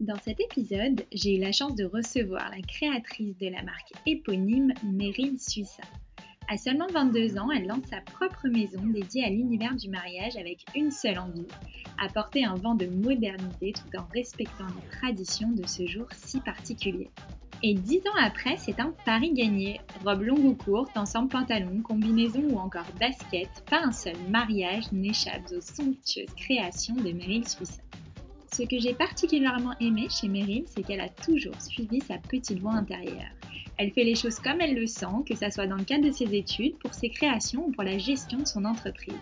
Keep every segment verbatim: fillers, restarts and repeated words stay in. Dans cet épisode, j'ai eu la chance de recevoir la créatrice de la marque éponyme Meryl Suissa. À seulement vingt-deux ans, elle lance sa propre maison dédiée à l'univers du mariage avec une seule envie, apporter un vent de modernité tout en respectant les traditions de ce jour si particulier. Et dix ans après, c'est un pari gagné. Robe longue ou courte, ensemble pantalon, combinaison ou encore basket, pas un seul mariage n'échappe aux somptueuses créations de Meryl Suissa. Ce que j'ai particulièrement aimé chez Meryl, c'est qu'elle a toujours suivi sa petite voix intérieure. Elle fait les choses comme elle le sent, que ça soit dans le cadre de ses études, pour ses créations ou pour la gestion de son entreprise.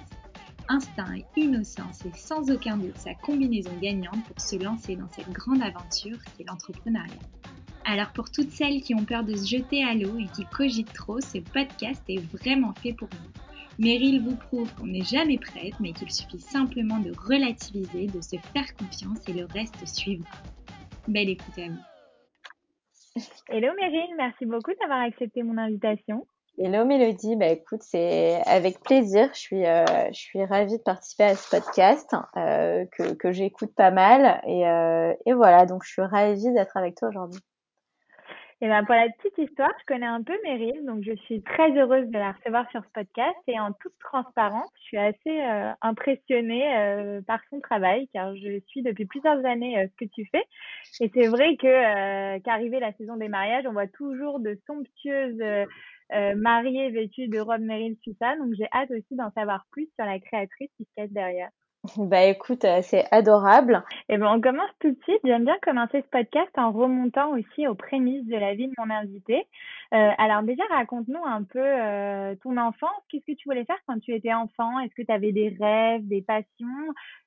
Instinct et innocence et sans aucun doute sa combinaison gagnante pour se lancer dans cette grande aventure qu'est l'entrepreneuriat. Alors pour toutes celles qui ont peur de se jeter à l'eau et qui cogitent trop, ce podcast est vraiment fait pour vous. Meryl vous prouve qu'on n'est jamais prête, mais qu'il suffit simplement de relativiser, de se faire confiance et le reste suivra. Belle écoute à vous. Hello Meryl, merci beaucoup d'avoir accepté mon invitation. Hello Mélodie, bah écoute, c'est avec plaisir. Je suis, euh, je suis ravie de participer à ce podcast euh, que, que j'écoute pas mal et, euh, et voilà, donc je suis ravie d'être avec toi aujourd'hui. Et ben pour la petite histoire, je connais un peu Meryl, donc je suis très heureuse de la recevoir sur ce podcast et en toute transparence, je suis assez euh, impressionnée euh, par son travail car je suis depuis plusieurs années euh, ce que tu fais et c'est vrai que euh, qu'arrivée la saison des mariages, on voit toujours de somptueuses euh, euh, mariées vêtues de robes Meryl Suissa, donc j'ai hâte aussi d'en savoir plus sur la créatrice qui se cache derrière. Bah écoute, euh, c'est adorable. Et ben on commence tout de suite. J'aime bien commencer ce podcast en remontant aussi aux prémices de la vie de mon invité. Euh, alors déjà, raconte-nous un peu euh, ton enfance. Qu'est-ce que tu voulais faire quand tu étais enfant? Est-ce que tu avais des rêves, des passions?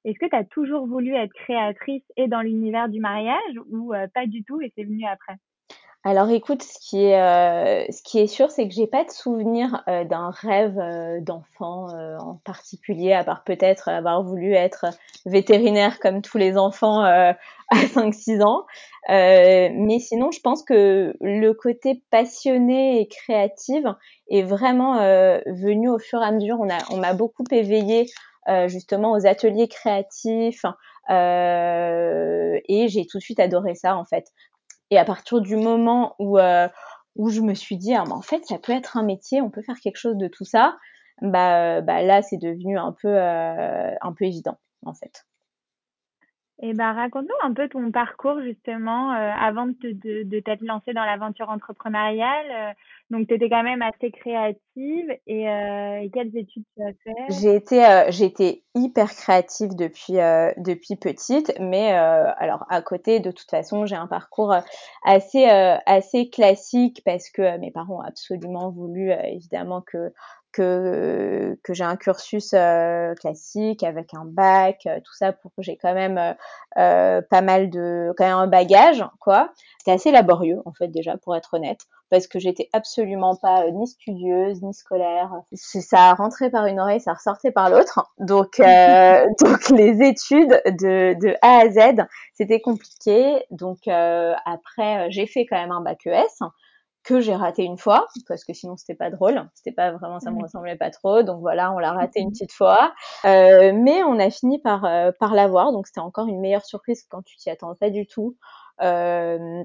Est-ce que tu as toujours voulu être créatrice et dans l'univers du mariage ou euh, pas du tout et c'est venu après? Alors écoute, ce qui est euh, ce qui est sûr, c'est que j'ai pas de souvenir euh, d'un rêve euh, d'enfant euh, en particulier, à part peut-être avoir voulu être vétérinaire comme tous les enfants euh, à cinq six ans. Euh, mais sinon, je pense que le côté passionné et créative est vraiment euh, venu au fur et à mesure. On a on m'a beaucoup éveillée euh, justement aux ateliers créatifs euh, et j'ai tout de suite adoré ça en fait. Et à partir du moment où euh, où je me suis dit ah mais en fait ça peut être un métier, on peut faire quelque chose de tout ça, bah bah là c'est devenu un peu euh, un peu évident en fait. Et ben bah, raconte-nous un peu ton parcours justement euh, avant de, de de t'être lancée dans l'aventure entrepreneuriale. Donc tu étais quand même assez créative et, euh, et quelles études tu as fait? J'ai été euh, j'étais hyper créative depuis euh, depuis petite, mais euh, alors à côté de toute façon, j'ai un parcours assez euh, assez classique parce que mes parents ont absolument voulu euh, évidemment que que que j'ai un cursus euh, classique avec un bac euh, tout ça pour que j'ai quand même euh, euh, pas mal de quand même un bagage quoi. C'était assez laborieux en fait déjà pour être honnête parce que j'étais absolument pas euh, ni studieuse ni scolaire, ça rentrait par une oreille, ça ressortait par l'autre. Donc euh, donc les études de de A à Z, c'était compliqué. Donc euh, après j'ai fait quand même un bac E S que j'ai raté une fois parce que sinon c'était pas drôle, c'était pas vraiment, ça me ressemblait pas trop, donc voilà, on l'a raté une petite fois euh, mais on a fini par euh, par l'avoir, donc c'était encore une meilleure surprise quand tu t'y attends pas du tout. euh,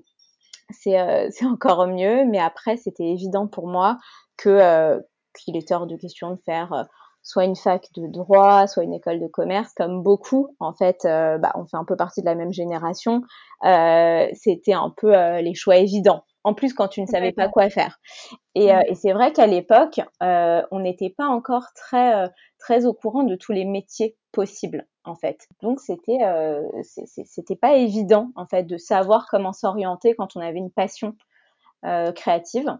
c'est euh, c'est encore mieux, mais après c'était évident pour moi que euh, qu'il était hors de question de faire euh, soit une fac de droit, soit une école de commerce, comme beaucoup, en fait, euh, bah, on fait un peu partie de la même génération, euh, c'était un peu euh, les choix évidents. En plus, quand tu ne savais pas quoi faire. Et, euh, et c'est vrai qu'à l'époque, euh, on n'était pas encore très, très au courant de tous les métiers possibles, en fait. Donc, c'était, euh, c'est, c'était pas évident, en fait, de savoir comment s'orienter quand on avait une passion euh, créative.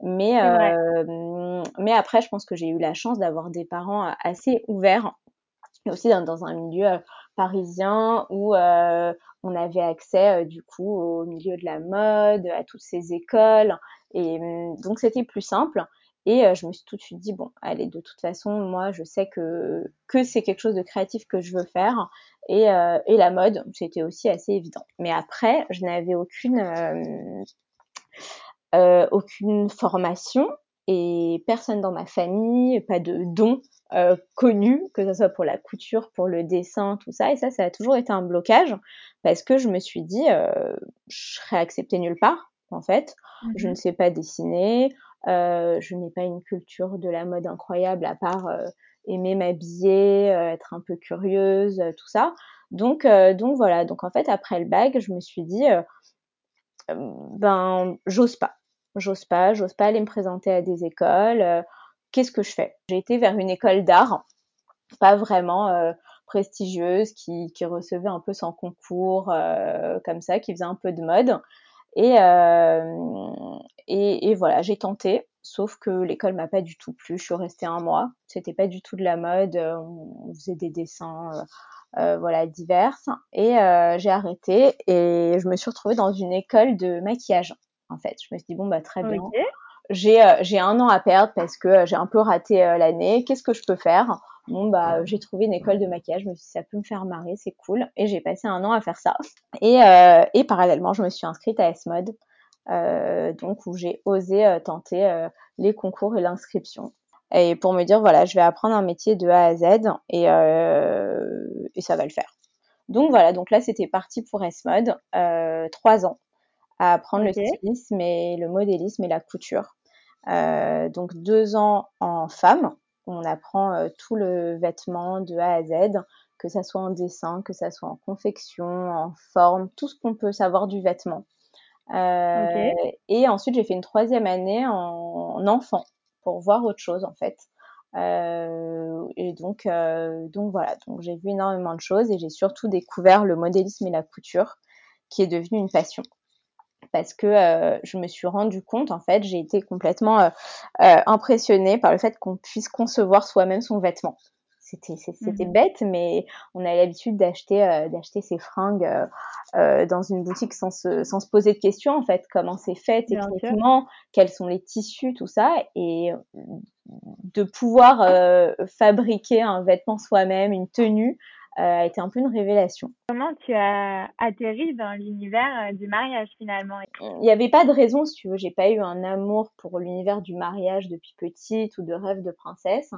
Mais, euh, mais après, je pense que j'ai eu la chance d'avoir des parents assez ouverts, aussi dans, dans un milieu parisien où euh, on avait accès euh, du coup au milieu de la mode, à toutes ces écoles, et donc c'était plus simple. Et euh, je me suis tout de suite dit, bon, allez, de toute façon, moi, je sais que, que c'est quelque chose de créatif que je veux faire. Et, euh, et la mode, c'était aussi assez évident. Mais après, je n'avais aucune, euh, euh, aucune formation et personne dans ma famille, pas de don euh, connu, que ce soit pour la couture, pour le dessin, tout ça. Et ça, ça a toujours été un blocage parce que je me suis dit, euh, je serais acceptée nulle part, en fait. Mmh. Je ne sais pas dessiner. Euh, je n'ai pas une culture de la mode incroyable à part euh, aimer m'habiller, euh, être un peu curieuse, euh, tout ça. Donc, euh, donc voilà, donc en fait après le bac, je me suis dit, euh, ben j'ose pas, j'ose pas, j'ose pas aller me présenter à des écoles, euh, qu'est-ce que je fais? J'ai été vers une école d'art, pas vraiment euh, prestigieuse, qui, qui recevait un peu sans concours, euh, comme ça, qui faisait un peu de mode. Et, euh, et, et voilà, j'ai tenté, sauf que l'école m'a pas du tout plu, je suis restée un mois, c'était pas du tout de la mode, on faisait des dessins euh, euh, voilà, divers, et euh, j'ai arrêté, et je me suis retrouvée dans une école de maquillage, en fait. Je me suis dit, bon, bah très bien, okay. j'ai, euh, j'ai un an à perdre parce que euh, j'ai un peu raté euh, l'année, qu'est-ce que je peux faire? Bon, bah, j'ai trouvé une école de maquillage, je me suis dit, ça peut me faire marrer, c'est cool. Et j'ai passé un an à faire ça. Et, euh, et parallèlement, je me suis inscrite à S-M O D, euh, donc où j'ai osé euh, tenter euh, les concours et l'inscription. Et pour me dire, voilà, je vais apprendre un métier de A à Z et, euh, et ça va le faire. Donc voilà, donc là, c'était parti pour S-M O D, euh, trois ans à apprendre okay. le stylisme et le modélisme et la couture. Euh, donc deux ans en femme. On apprend euh, tout le vêtement de A à Z, que ça soit en dessin, que ça soit en confection, en forme, tout ce qu'on peut savoir du vêtement. Euh, okay. Et ensuite, j'ai fait une troisième année en, en enfant pour voir autre chose, en fait. Euh, et donc, euh, donc voilà, donc, j'ai vu énormément de choses et j'ai surtout découvert le modélisme et la couture, qui est devenue une passion. Parce que euh, je me suis rendu compte, en fait, j'ai été complètement euh, euh, impressionnée par le fait qu'on puisse concevoir soi-même son vêtement. C'était, c'était mmh. bête, mais on a l'habitude d'acheter, euh, d'acheter ses fringues euh, euh, dans une boutique sans se, sans se poser de questions, en fait, comment c'est fait techniquement, quels sont les tissus, tout ça. Et de pouvoir euh, fabriquer un vêtement soi-même, une tenue, a été un peu une révélation. Comment tu as atterri dans l'univers du mariage finalement? Il n'y avait pas de raison, si tu veux. J'ai pas eu un amour pour l'univers du mariage depuis petite ou de rêve de princesse.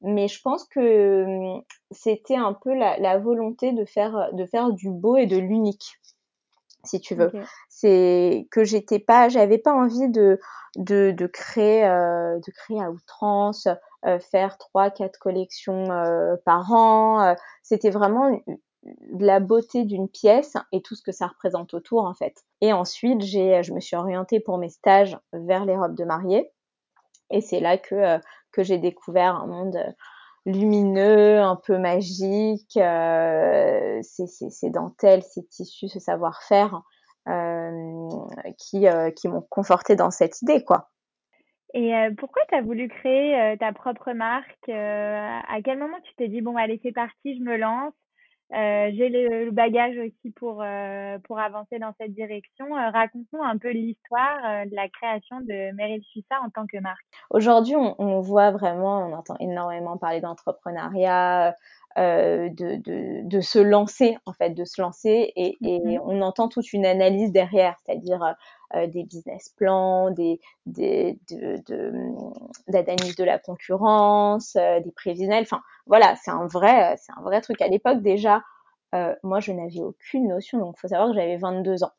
Mais je pense que c'était un peu la, la volonté de faire, de faire du beau et de l'unique, si tu veux. Okay. C'est que j'étais pas, j'avais pas envie de, de, de, créer, euh, de créer à outrance. Euh, faire trois, quatre collections euh, par an. Euh, c'était vraiment de la beauté d'une pièce et tout ce que ça représente autour, en fait. Et ensuite, j'ai, je me suis orientée pour mes stages vers les robes de mariée. Et c'est là que, euh, que j'ai découvert un monde lumineux, un peu magique, euh, ces, ces, ces dentelles, ces tissus, ce savoir-faire euh, qui, euh, qui m'ont confortée dans cette idée, quoi. Et pourquoi tu as voulu créer ta propre marque? À quel moment tu t'es dit, bon, allez, c'est parti, je me lance, euh, j'ai le bagage aussi pour, euh, pour avancer dans cette direction. Euh, raconte-nous un peu l'histoire euh, de la création de Meryl Suissa en tant que marque. Aujourd'hui, on, on voit vraiment, on entend énormément parler d'entrepreneuriat, euh, de, de, de se lancer, en fait, de se lancer. Et, et mm-hmm. on entend toute une analyse derrière, c'est-à-dire... Euh, des business plans, des, des, de, de, d'analyse de la concurrence, euh, des prévisionnels. Enfin, voilà, c'est un vrai, c'est un vrai truc. À l'époque, déjà, euh, moi, je n'avais aucune notion. Donc, il faut savoir que j'avais vingt-deux ans.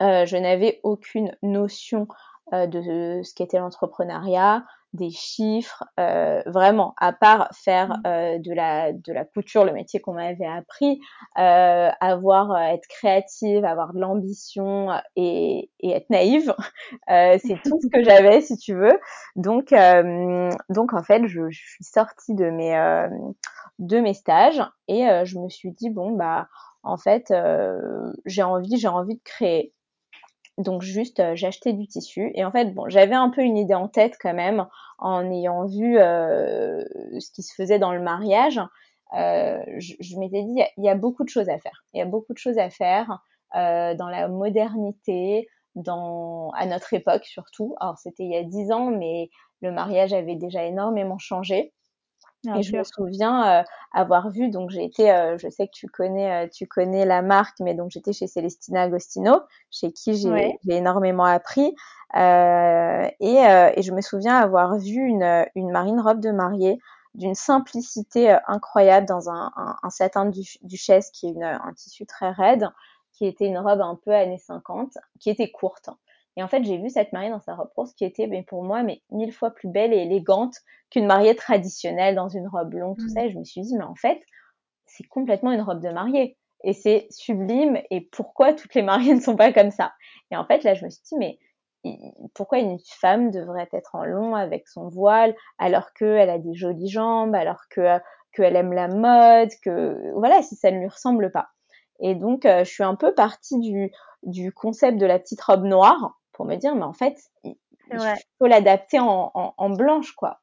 Euh, je n'avais aucune notion euh, de, de ce qu'était l'entrepreneuriat, des chiffres, euh, vraiment, à part faire euh, de la de la couture, le métier qu'on m'avait appris, euh, avoir euh, être créative, avoir de l'ambition et, et être naïve, euh, c'est tout ce que j'avais, si tu veux. Donc euh, donc en fait, je, je suis sortie de mes euh, de mes stages et euh, je me suis dit bon bah en fait euh, j'ai envie j'ai envie de créer. Donc juste, euh, j'achetais du tissu. Et en fait, bon, j'avais un peu une idée en tête quand même, en ayant vu euh, ce qui se faisait dans le mariage. euh, je, je m'étais dit, il y a, il y a beaucoup de choses à faire. Il y a beaucoup de choses à faire euh, dans la modernité, dans, à notre époque surtout. Alors, c'était il y a dix ans, mais le mariage avait déjà énormément changé. Ah, et je sûr. me souviens euh, avoir vu, donc j'ai été, euh, je sais que tu connais, euh, tu connais la marque, mais donc j'étais chez Celestina Agostino, chez qui j'ai, ouais. j'ai énormément appris. Euh, et, euh, et je me souviens avoir vu une, une marine robe de mariée d'une simplicité euh, incroyable dans un, un, un satin du, duchesse qui est une, un tissu très raide, qui était une robe un peu années cinquante, qui était courte. Et en fait, j'ai vu cette mariée dans sa robe courte qui était, mais pour moi, mais mille fois plus belle et élégante qu'une mariée traditionnelle dans une robe longue, tout mmh. ça. Et je me suis dit, mais en fait, c'est complètement une robe de mariée. Et c'est sublime. Et pourquoi toutes les mariées ne sont pas comme ça? Et en fait, là, je me suis dit, mais pourquoi une femme devrait être en long avec son voile alors qu'elle a des jolies jambes, alors que qu'elle aime la mode, que voilà, si ça ne lui ressemble pas. Et donc, euh, je suis un peu partie du, du concept de la petite robe noire pour me dire, mais en fait, il, ouais. il faut l'adapter en, en, en blanche, quoi.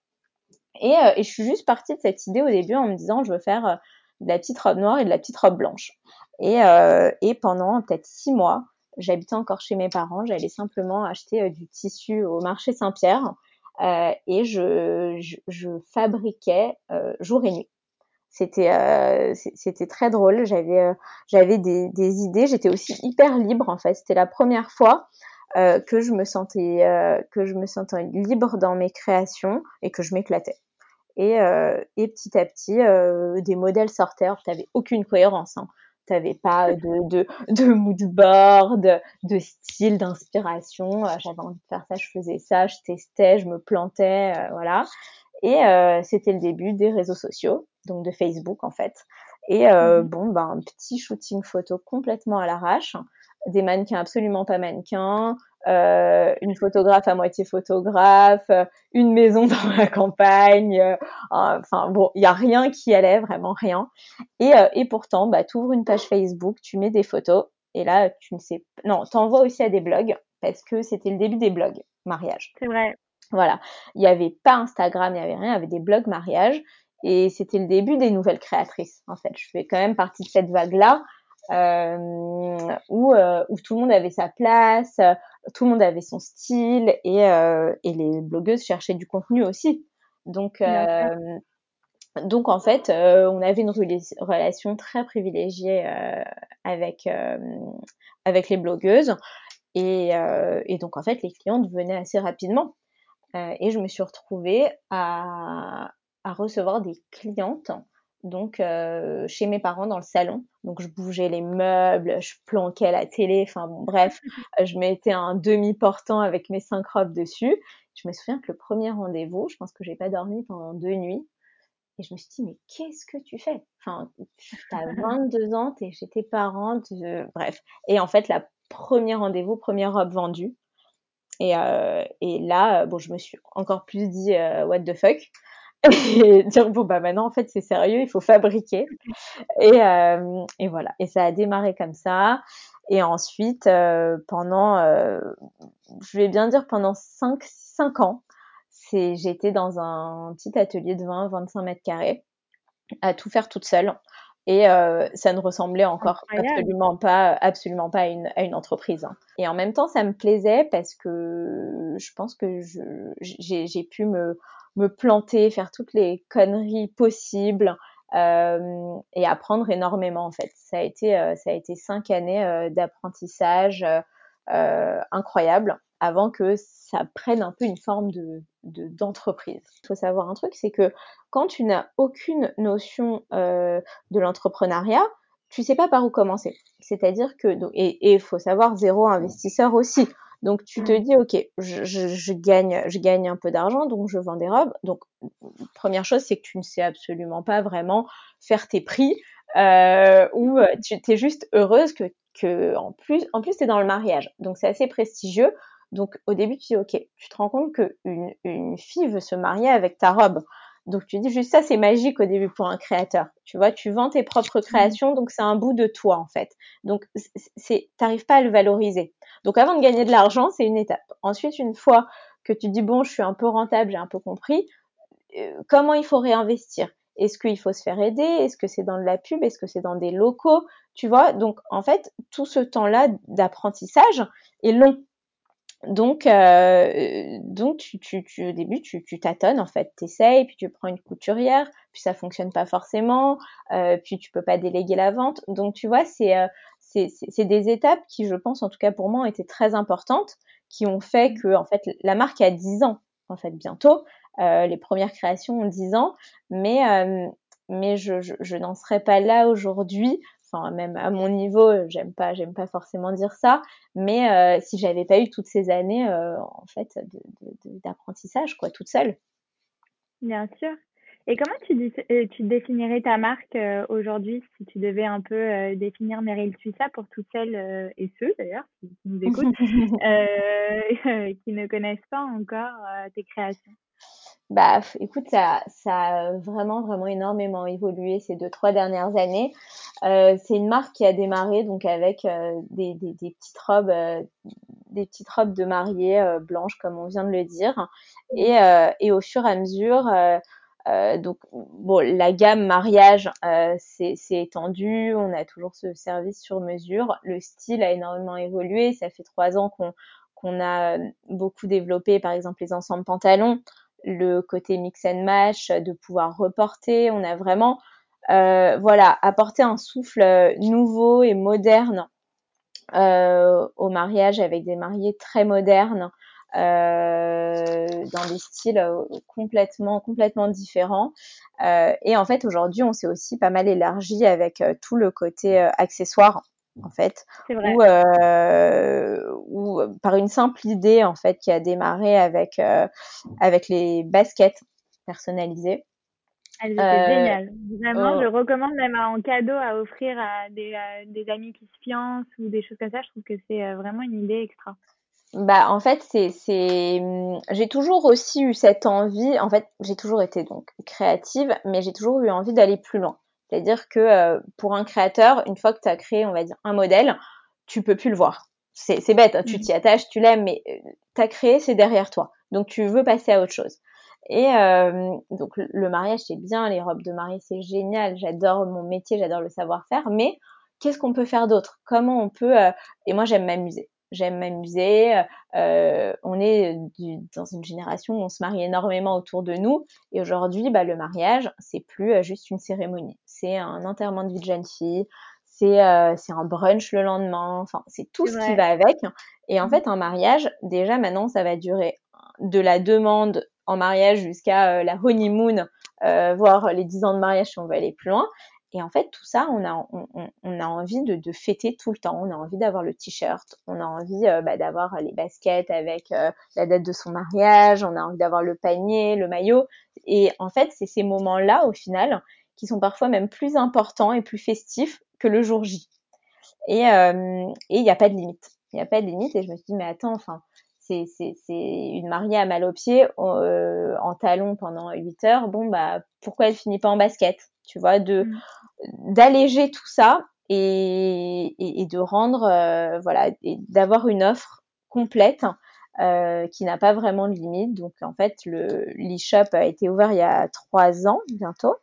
Et, euh, et je suis juste partie de cette idée au début en me disant, je veux faire euh, de la petite robe noire et de la petite robe blanche. Et, euh, et pendant peut-être six mois, j'habitais encore chez mes parents, j'allais simplement acheter euh, du tissu au marché Saint-Pierre euh, et je, je, je fabriquais euh, jour et nuit. C'était euh, c'était très drôle, j'avais euh, j'avais des des idées, j'étais aussi hyper libre en fait, c'était la première fois euh, que je me sentais euh, que je me sentais libre dans mes créations et que je m'éclatais. Et euh, et petit à petit euh, des modèles sortaient, alors t'avais aucune cohérence hein. T'avais pas de de de mood board, de style, d'inspiration, j'avais envie de faire ça, je faisais ça, je testais, je me plantais euh, voilà. Et euh, c'était le début des réseaux sociaux, donc de Facebook en fait. Et euh, mmh. bon, ben un petit shooting photo complètement à l'arrache, des mannequins absolument pas mannequins, euh, une photographe à moitié photographe, une maison dans la campagne. Euh, enfin bon, il y a rien qui allait, vraiment rien. Et euh, et pourtant, bah t'ouvres une page Facebook, tu mets des photos, et là tu ne sais, non, t'envoies aussi à des blogs parce que c'était le début des blogs mariage. C'est vrai. Voilà, il n'y avait pas Instagram, il n'y avait rien, il y avait des blogs mariage et c'était le début des nouvelles créatrices en fait. Je fais quand même partie de cette vague-là euh, où, euh, où tout le monde avait sa place, tout le monde avait son style et, euh, et les blogueuses cherchaient du contenu aussi. Donc, euh, donc en fait, euh, on avait une rela- relation très privilégiée euh, avec, euh, avec les blogueuses et, euh, et donc en fait les clientes venaient assez rapidement. Euh, et je me suis retrouvée à, à recevoir des clientes, donc euh, chez mes parents dans le salon. Donc je bougeais les meubles, je planquais la télé, enfin bon bref, je mettais un demi-portant avec mes cinq robes dessus. Je me souviens que le premier rendez-vous, je pense que j'ai pas dormi pendant deux nuits. Et je me suis dit, mais qu'est-ce que tu fais? Enfin, t'as vingt-deux ans, t'es chez tes parents, euh, bref. Et en fait, la premier rendez-vous, première robe vendue. Et, euh, et là, bon, je me suis encore plus dit euh, what the fuck et dire bon bah maintenant en fait c'est sérieux, il faut fabriquer et, euh, et voilà. Et ça a démarré comme ça. Et ensuite, euh, pendant, euh, je vais bien dire pendant cinq ans, c'est j'étais dans un petit atelier de vingt à vingt-cinq mètres carrés à tout faire toute seule. Et euh, ça ne ressemblait encore Incroyable. absolument pas, absolument pas à une, à une entreprise. Et en même temps, ça me plaisait parce que je pense que je, j'ai, j'ai pu me, me planter, faire toutes les conneries possibles euh, et apprendre énormément en fait. Ça a été, euh, ça a été cinq années euh, d'apprentissage euh, incroyable avant que ça prenne un peu une forme de, de d'entreprise. Il faut savoir un truc, c'est que quand tu n'as aucune notion euh, de l'entrepreneuriat, tu sais pas par où commencer. C'est-à-dire que donc, et il faut savoir zéro investisseur aussi. Donc tu te dis ok, je, je, je gagne, je gagne un peu d'argent, donc je vends des robes. Donc première chose, c'est que tu ne sais absolument pas vraiment faire tes prix euh, ou tu t'es juste heureuse que que en plus en plus t'es dans le mariage. Donc c'est assez prestigieux. Donc, au début, tu dis, ok, tu te rends compte qu'une une fille veut se marier avec ta robe. Donc, tu dis juste ça, c'est magique au début pour un créateur. Tu vois, tu vends tes propres créations, donc c'est un bout de toi, en fait. Donc, c'est, t'arrives pas à le valoriser. Donc, avant de gagner de l'argent, c'est une étape. Ensuite, une fois que tu dis, bon, je suis un peu rentable, j'ai un peu compris, euh, comment il faut réinvestir? Est-ce qu'il faut se faire aider? Est-ce que c'est dans de la pub? Est-ce que c'est dans des locaux? Tu vois, donc en fait, tout ce temps-là d'apprentissage est long. Donc, euh, donc tu, tu, tu, au début, tu, tu tâtonnes, en fait, t'essayes, puis tu prends une couturière, puis ça fonctionne pas forcément, euh, puis tu peux pas déléguer la vente. Donc, tu vois, c'est, euh, c'est, c'est, c'est des étapes qui, je pense, en tout cas pour moi, ont été très importantes, qui ont fait que, en fait, la marque a dix ans, en fait, bientôt. Euh, les premières créations ont dix ans, mais, euh, mais je, je, je n'en serais pas là aujourd'hui. Enfin, même à mon niveau, j'aime pas, j'aime pas forcément dire ça, mais euh, si j'avais pas eu toutes ces années, euh, en fait, de, de, de, d'apprentissage, quoi, toute seule. Bien sûr. Et comment tu, dis, tu définirais ta marque euh, aujourd'hui, si tu devais un peu euh, définir Meryl Suissa pour toutes celles euh, et ceux d'ailleurs qui nous écoutent, euh, qui ne connaissent pas encore euh, tes créations? Bah, écoute, ça, ça a vraiment, vraiment énormément évolué ces deux, trois dernières années. Euh, c'est une marque qui a démarré donc avec euh, des, des, des petites robes, euh, des petites robes de mariée euh, blanches, comme on vient de le dire. Et, euh, et au fur et à mesure, euh, euh, donc bon, la gamme mariage euh, c'est, c'est étendue. On a toujours ce service sur mesure. Le style a énormément évolué. Ça fait trois ans qu'on, qu'on a beaucoup développé, par exemple, les ensembles pantalons. Le côté mix and match, de pouvoir reporter, on a vraiment euh, voilà, apporté un souffle nouveau et moderne euh, au mariage, avec des mariés très modernes, euh, dans des styles complètement, complètement différents. Euh, et en fait, aujourd'hui, on s'est aussi pas mal élargi avec euh, tout le côté euh, accessoire. En fait, ou euh, ou par une simple idée en fait qui a démarré avec euh, avec les baskets personnalisées. Elles étaient euh, géniales, vraiment. Oh. Je recommande même en cadeau à offrir à des à des amis qui se fiancent ou des choses comme ça. Je trouve que c'est vraiment une idée extra. Bah en fait c'est c'est j'ai toujours aussi eu cette envie. En fait j'ai toujours été donc créative, mais j'ai toujours eu envie d'aller plus loin. C'est-à-dire que euh, pour un créateur, une fois que tu as créé, on va dire, un modèle, tu peux plus le voir. C'est, c'est bête, hein, tu t'y attaches, tu l'aimes, mais euh, tu as créé, c'est derrière toi. Donc, tu veux passer à autre chose. Et euh, donc, le mariage, c'est bien, les robes de mariée, c'est génial. J'adore mon métier, j'adore le savoir-faire, mais qu'est-ce qu'on peut faire d'autre? Comment on peut… Euh... Et moi, j'aime m'amuser. J'aime m'amuser. Euh, on est du, dans une génération où on se marie énormément autour de nous. Et aujourd'hui, bah, le mariage, c'est plus euh, juste une cérémonie. C'est un enterrement de vie de jeune fille. C'est, euh, c'est un brunch le lendemain. Enfin, c'est tout ouais. ce qui va avec. Et en fait, un mariage, déjà maintenant, ça va durer de la demande en mariage jusqu'à euh, la honeymoon, euh, voire les dix ans de mariage si on veut aller plus loin. Et en fait, tout ça, on a, on, on a envie de, de fêter tout le temps. On a envie d'avoir le t-shirt, on a envie euh, bah, d'avoir les baskets avec euh, la date de son mariage, on a envie d'avoir le panier, le maillot. Et en fait, c'est ces moments-là, au final, qui sont parfois même plus importants et plus festifs que le jour J. Et euh, et il n'y a pas de limite. Il n'y a pas de limite. Et je me suis dit, mais attends, enfin, c'est, c'est, c'est une mariée à mal aux pieds, euh, en talons pendant huit heures. Bon, bah, pourquoi elle finit pas en basket? Tu vois, de d'alléger tout ça et, et, et de rendre, euh, voilà, et d'avoir une offre complète euh, qui n'a pas vraiment de limite. Donc, en fait, le, l'e-shop a été ouvert il y a trois ans bientôt,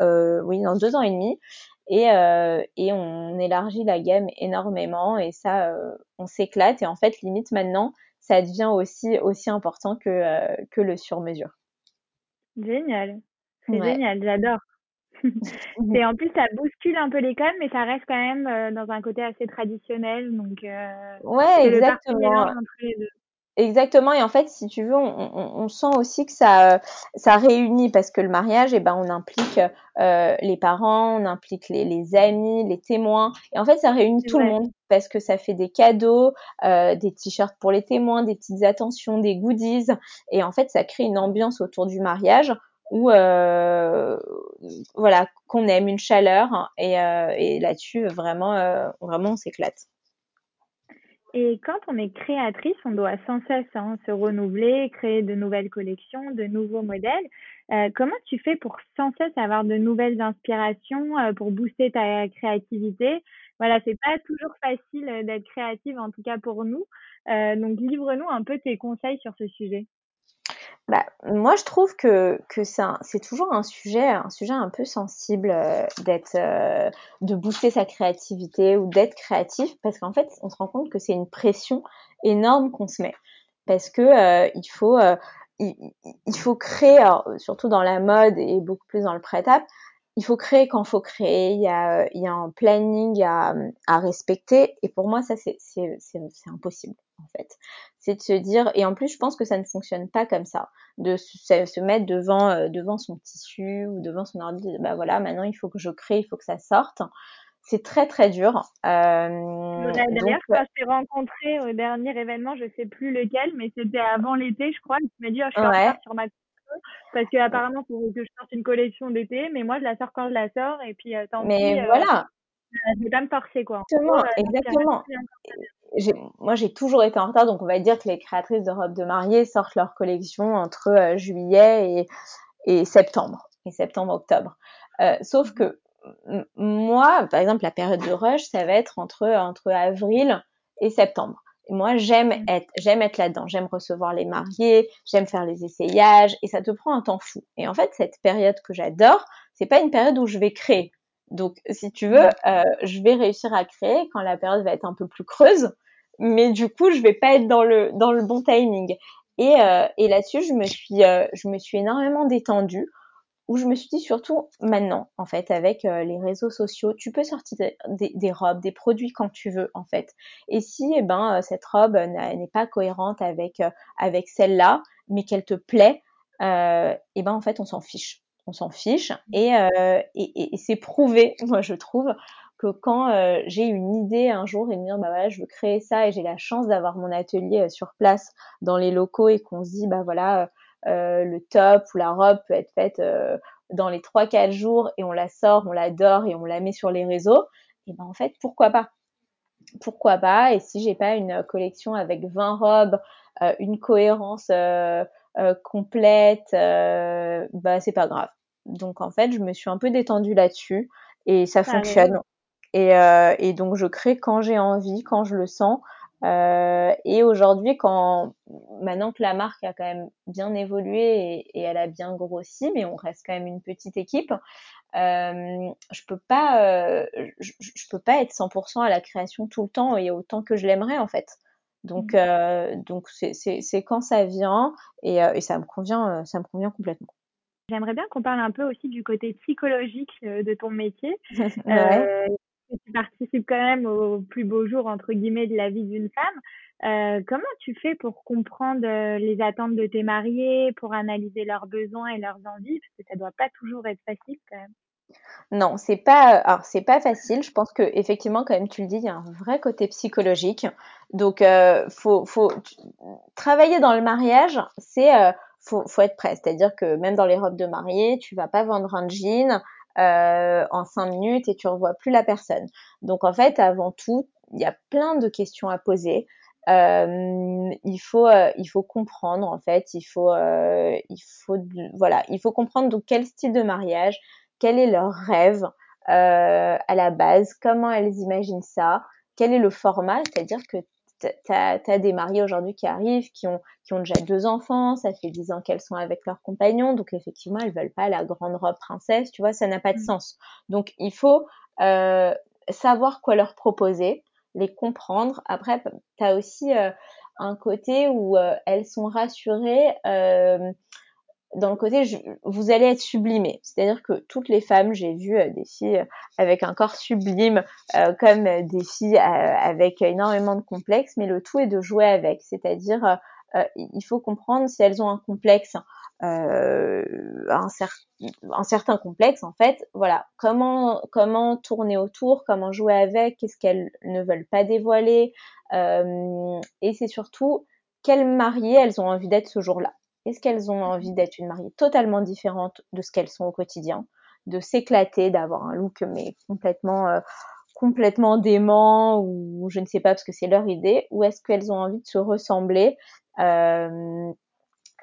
euh, oui, dans deux ans et demi. Et, euh, et on élargit la gamme énormément et ça, euh, on s'éclate. Et en fait, limite, maintenant, ça devient aussi, aussi important que, euh, que le sur-mesure. Génial. C'est ouais. génial, j'adore. Et en plus ça bouscule un peu l'école, mais ça reste quand même euh, dans un côté assez traditionnel, donc euh, ouais exactement entre les deux. Exactement. Et en fait si tu veux on, on, on sent aussi que ça euh, ça réunit, parce que le mariage, et eh ben on implique euh, les parents, on implique les, les amis, les témoins, et en fait ça réunit tout ouais. le monde, parce que ça fait des cadeaux, euh, des t-shirts pour les témoins, des petites attentions, des goodies, et en fait ça crée une ambiance autour du mariage ou euh, voilà, qu'on aime, une chaleur, hein, et, euh, et là-dessus vraiment, euh, vraiment on s'éclate. Et quand on est créatrice, on doit sans cesse hein, se renouveler, créer de nouvelles collections, de nouveaux modèles. Euh, comment tu fais pour sans cesse avoir de nouvelles inspirations, euh, pour booster ta créativité? Voilà, c'est pas toujours facile d'être créative, en tout cas pour nous. Euh, donc livre-nous un peu tes conseils sur ce sujet. Bah, moi, je trouve que, que c'est, un, c'est toujours un sujet, un sujet un peu sensible euh, d'être, euh, de booster sa créativité ou d'être créatif, parce qu'en fait, on se rend compte que c'est une pression énorme qu'on se met, parce que euh, il faut, euh, il, il faut créer, alors, surtout dans la mode et beaucoup plus dans le prêt-à-porter. Il faut créer quand il faut créer, il y a, il y a un planning à, à respecter. Et pour moi, ça, c'est, c'est, c'est, c'est impossible, en fait. C'est de se dire... Et en plus, je pense que ça ne fonctionne pas comme ça. De se, se mettre devant, euh, devant son tissu ou devant son ordi. Bah voilà, maintenant, il faut que je crée, il faut que ça sorte. C'est très, très dur. Euh, donc, la dernière fois, je t'ai rencontrée au dernier événement, je ne sais plus lequel, mais c'était avant l'été, je crois. Tu m'as dit, oh, je suis ouais. en retard sur ma... parce que apparemment faut que je sorte une collection d'été, mais moi je la sors quand je la sors, et puis euh, tant mais pis, voilà euh, je vais pas me forcer, quoi. Exactement, euh, exactement. J'ai, moi j'ai toujours été en retard, donc on va dire que les créatrices de robes de mariée sortent leur collection entre euh, juillet et, et septembre et septembre octobre euh, sauf que m- moi par exemple la période de rush ça va être entre, entre avril et septembre. Moi, j'aime être, j'aime être là-dedans. J'aime recevoir les mariés, j'aime faire les essayages, et ça te prend un temps fou. Et en fait, cette période que j'adore, c'est pas une période où je vais créer. Donc, si tu veux, euh, je vais réussir à créer quand la période va être un peu plus creuse, mais du coup, je vais pas être dans le dans le bon timing. Et euh, et là-dessus, je me suis euh, je me suis énormément détendue. Où je me suis dit surtout maintenant, en fait, avec euh, les réseaux sociaux, tu peux sortir des, des robes, des produits quand tu veux, en fait. Et si, eh ben, euh, cette robe euh, n'est pas cohérente avec euh, avec celle-là, mais qu'elle te plaît, euh, eh ben, en fait, on s'en fiche, on s'en fiche. Et euh, et, et, et c'est prouvé, moi, je trouve, que quand euh, j'ai une idée un jour et me dire bah voilà je veux créer ça et j'ai la chance d'avoir mon atelier euh, sur place dans les locaux et qu'on se dit bah voilà euh, Euh, le top ou la robe peut être faite euh, dans les trois quatre jours et on la sort, on l'adore et on la met sur les réseaux, et ben en fait pourquoi pas pourquoi pas et si j'ai pas une collection avec vingt robes, euh, une cohérence euh, euh, complète, euh, bah c'est pas grave. Donc en fait je me suis un peu détendue là-dessus et ça Pareil. fonctionne, et, euh, et donc je crée quand j'ai envie, quand je le sens. Euh, et aujourd'hui, quand maintenant que la marque a quand même bien évolué et, et elle a bien grossi, mais on reste quand même une petite équipe, euh, je peux pas, euh, je, je peux pas être cent pour cent à la création tout le temps et autant que je l'aimerais en fait. Donc, euh, donc c'est, c'est, c'est quand ça vient et, et ça me convient, ça me convient complètement. J'aimerais bien qu'on parle un peu aussi du côté psychologique de ton métier. ouais. euh, Tu participes quand même aux plus beaux jours, entre guillemets, de la vie d'une femme. Euh, comment tu fais pour comprendre les attentes de tes mariés, pour analyser leurs besoins et leurs envies? Parce que ça ne doit pas toujours être facile quand même. Non, c'est pas, alors c'est pas facile. Je pense que effectivement, quand même, tu le dis, il y a un vrai côté psychologique. Donc, euh, faut, faut travailler dans le mariage, c'est euh, faut, faut être prêt. C'est-à-dire que même dans les robes de mariée, tu vas pas vendre un jean. Euh, en cinq minutes et tu revois plus la personne. Donc en fait, avant tout, il y a plein de questions à poser. Euh, il faut, euh, il faut comprendre en fait. Il faut, euh, il faut, voilà, il faut comprendre donc quel style de mariage, quel est leur rêve euh, à la base, comment elles imaginent ça, quel est le format, c'est-à-dire que T'as, t'as des mariées aujourd'hui qui arrivent, qui ont, qui ont déjà deux enfants, ça fait dix ans qu'elles sont avec leur compagnon, donc effectivement elles veulent pas la grande robe princesse, tu vois, ça n'a pas de sens. Donc il faut euh, savoir quoi leur proposer, les comprendre. Après t'as aussi euh, un côté où euh, elles sont rassurées euh, dans le côté je, vous allez être sublimés, c'est-à-dire que toutes les femmes, j'ai vu euh, des filles avec un corps sublime euh, comme euh, des filles euh, avec énormément de complexes, mais le tout est de jouer avec, c'est-à-dire euh, euh, il faut comprendre si elles ont un complexe euh, un, cer- un certain complexe en fait, voilà, comment comment tourner autour, comment jouer avec, qu'est-ce qu'elles ne veulent pas dévoiler euh, et c'est surtout quelles mariées elles ont envie d'être ce jour-là. Est-ce qu'elles ont envie d'être une mariée totalement différente de ce qu'elles sont au quotidien, de s'éclater, d'avoir un look mais complètement, euh, complètement dément ou je ne sais pas parce que c'est leur idée, ou est-ce qu'elles ont envie de se ressembler euh,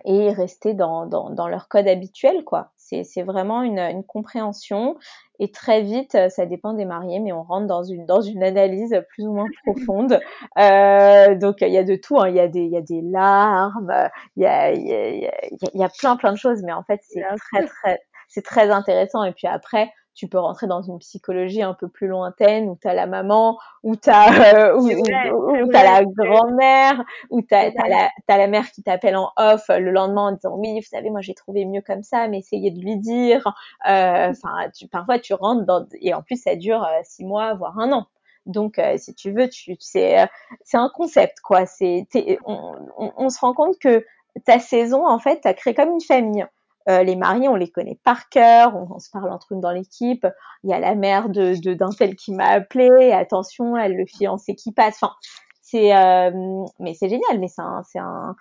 et rester dans, dans, dans leur code habituel, quoi. C'est, c'est vraiment une, une compréhension. Et très vite, ça dépend des mariés, mais on rentre dans une, dans une analyse plus ou moins profonde. Euh, donc, il y a de tout, hein. Il y a des, il y a des larmes, il y a, il y a, il y a plein, plein de choses. Mais en fait, c'est très, très, c'est très intéressant. Et puis après, tu peux rentrer dans une psychologie un peu plus lointaine où t'as la maman, où t'as, euh, où, où, où, où t'as la grand-mère, où t'as, t'as la, t'as la mère qui t'appelle en off le lendemain en disant oui, vous savez, moi j'ai trouvé mieux comme ça, mais essayez de lui dire. Enfin, euh, tu, parfois tu rentres dans, et en plus ça dure euh, six mois voire un an. Donc, euh, si tu veux, tu, c'est, euh, c'est un concept quoi. C'est, on, on, on se rend compte que ta saison, en fait, t'as créé comme une famille. Euh, les mariés, on les connaît par cœur, on, on se parle entre nous dans l'équipe. Il y a la mère de, de d'un tel qui m'a appelé. Attention, elle le fiancé qui passe. Enfin, c'est euh, mais c'est génial. Mais c'est un, c'est un,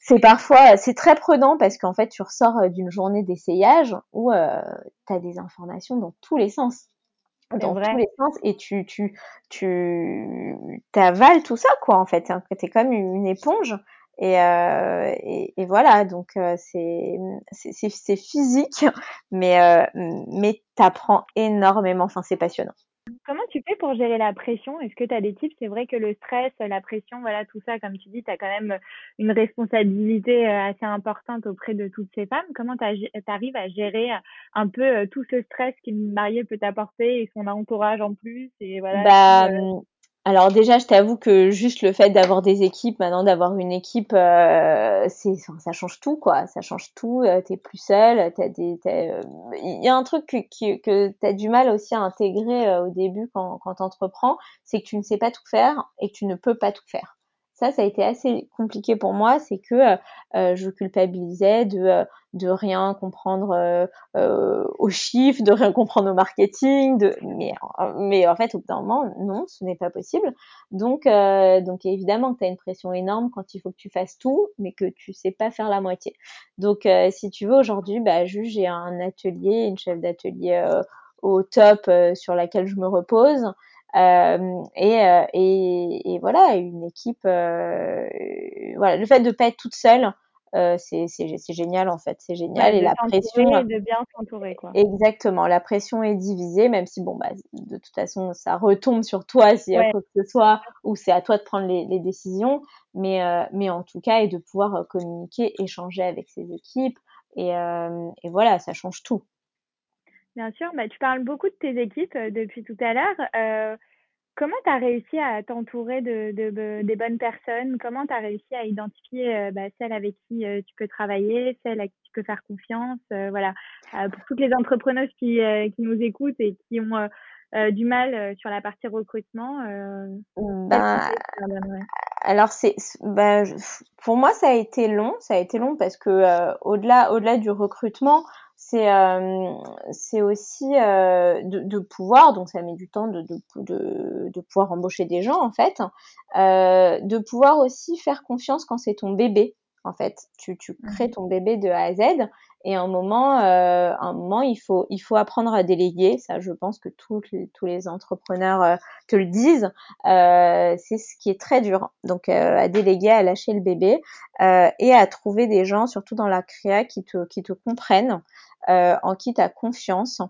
c'est parfois c'est très prenant parce qu'en fait tu ressors d'une journée d'essayage où euh, t'as des informations dans tous les sens, dans tous les sens, et tu tu tu t'avales tout ça quoi en fait. T'es comme une éponge. Et, euh, et, et voilà, donc euh, c'est, c'est, c'est physique, mais, euh, mais t'apprends énormément, enfin c'est passionnant. Comment tu fais pour gérer la pression ? Est-ce que t'as des tips ? C'est vrai que le stress, la pression, voilà tout ça, comme tu dis, t'as quand même une responsabilité assez importante auprès de toutes ces femmes. Comment t'arrives à gérer un peu tout ce stress qu'une mariée peut t'apporter et son entourage en plus et voilà, bah... euh... Alors déjà, je t'avoue que juste le fait d'avoir des équipes, maintenant d'avoir une équipe, euh, c'est, enfin, ça change tout quoi. Ça change tout. Euh, t'es plus seule. T'as des. T'as... Il y a un truc que, que, que t'as du mal aussi à intégrer euh, au début quand, quand t'entreprends, c'est que tu ne sais pas tout faire et que tu ne peux pas tout faire. Ça, ça a été assez compliqué pour moi, c'est que euh, je culpabilisais de de rien comprendre euh, euh, aux chiffres, de rien comprendre au marketing, de mais mais en fait au bout d'un moment, non, ce n'est pas possible. Donc euh, donc évidemment que tu as une pression énorme quand il faut que tu fasses tout, mais que tu sais pas faire la moitié. Donc euh, si tu veux aujourd'hui, bah juste j'ai un atelier, une chef d'atelier euh, au top euh, sur laquelle je me repose. Euh, et, euh, et, et voilà, une équipe. Euh, voilà, le fait de pas être toute seule, euh, c'est, c'est, c'est génial en fait, c'est génial. Ouais, et la pression. Et de bien s'entourer, quoi. Exactement, la pression est divisée, même si bon bah de toute façon ça retombe sur toi si ouais. quoi que ce soit, ou c'est à toi de prendre les, les décisions. Mais euh, mais en tout cas, et de pouvoir communiquer, échanger avec ses équipes, et euh, et voilà, ça change tout. Bien sûr, bah, tu parles beaucoup de tes équipes euh, depuis tout à l'heure. Euh, comment tu as réussi à t'entourer de, de, de, des bonnes personnes ? Comment tu as réussi à identifier euh, bah, celles avec qui euh, tu peux travailler, celles à qui tu peux faire confiance ? euh, Voilà, euh, pour toutes les entrepreneuses qui, euh, qui nous écoutent et qui ont euh, euh, du mal euh, sur la partie recrutement. Euh, bah, alors, c'est, c'est, bah, je, pour moi, ça a été long. Ça a été long parce que euh, au-delà, au-delà du recrutement, c'est euh, c'est aussi euh, de, de pouvoir, donc ça met du temps de de de, de pouvoir embaucher des gens en fait, euh, de pouvoir aussi faire confiance quand c'est ton bébé en fait. Tu tu crées ton bébé de A à Z et à un moment euh, à un moment il faut il faut apprendre à déléguer. Ça, je pense que tous tous les entrepreneurs euh, te le disent. Euh, c'est ce qui est très dur. Donc euh, à déléguer, à lâcher le bébé euh, et à trouver des gens surtout dans la créa qui te qui te comprennent. Euh, en qui t'as confiance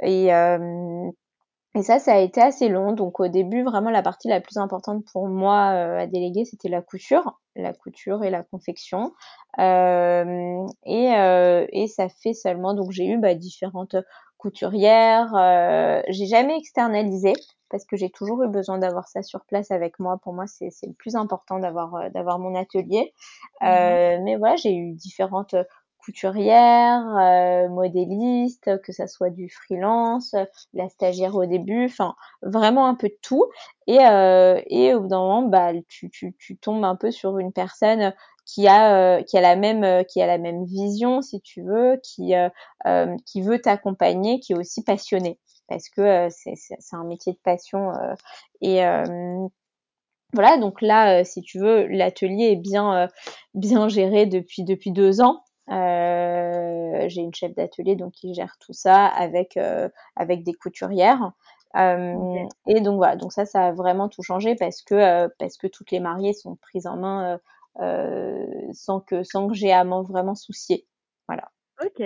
et, euh, et ça ça a été assez long. Donc au début vraiment la partie la plus importante pour moi euh, à déléguer c'était la couture la couture et la confection euh, et, euh, et ça fait seulement donc j'ai eu bah, différentes couturières euh, j'ai jamais externalisé parce que j'ai toujours eu besoin d'avoir ça sur place avec moi. Pour moi, c'est, c'est le plus important d'avoir, d'avoir mon atelier euh, mmh. Mais voilà, j'ai eu différentes couturière, euh, modéliste, que ça soit du freelance, la stagiaire au début, enfin vraiment un peu de tout. Et euh, et au bout d'un moment, bah tu tu tu tombes un peu sur une personne qui a euh, qui a la même euh, qui a la même vision si tu veux, qui euh, euh, qui veut t'accompagner, qui est aussi passionnée parce que euh, c'est, c'est c'est un métier de passion euh, et euh, voilà. Donc là, euh, si tu veux, l'atelier est bien euh, bien géré depuis depuis deux ans. Euh, j'ai une chef d'atelier donc qui gère tout ça avec euh, avec des couturières euh, okay. Et donc voilà, donc ça ça a vraiment tout changé parce que euh, parce que toutes les mariées sont prises en main euh, euh, sans que sans que j'ai à m'en vraiment soucier. Voilà. Ok.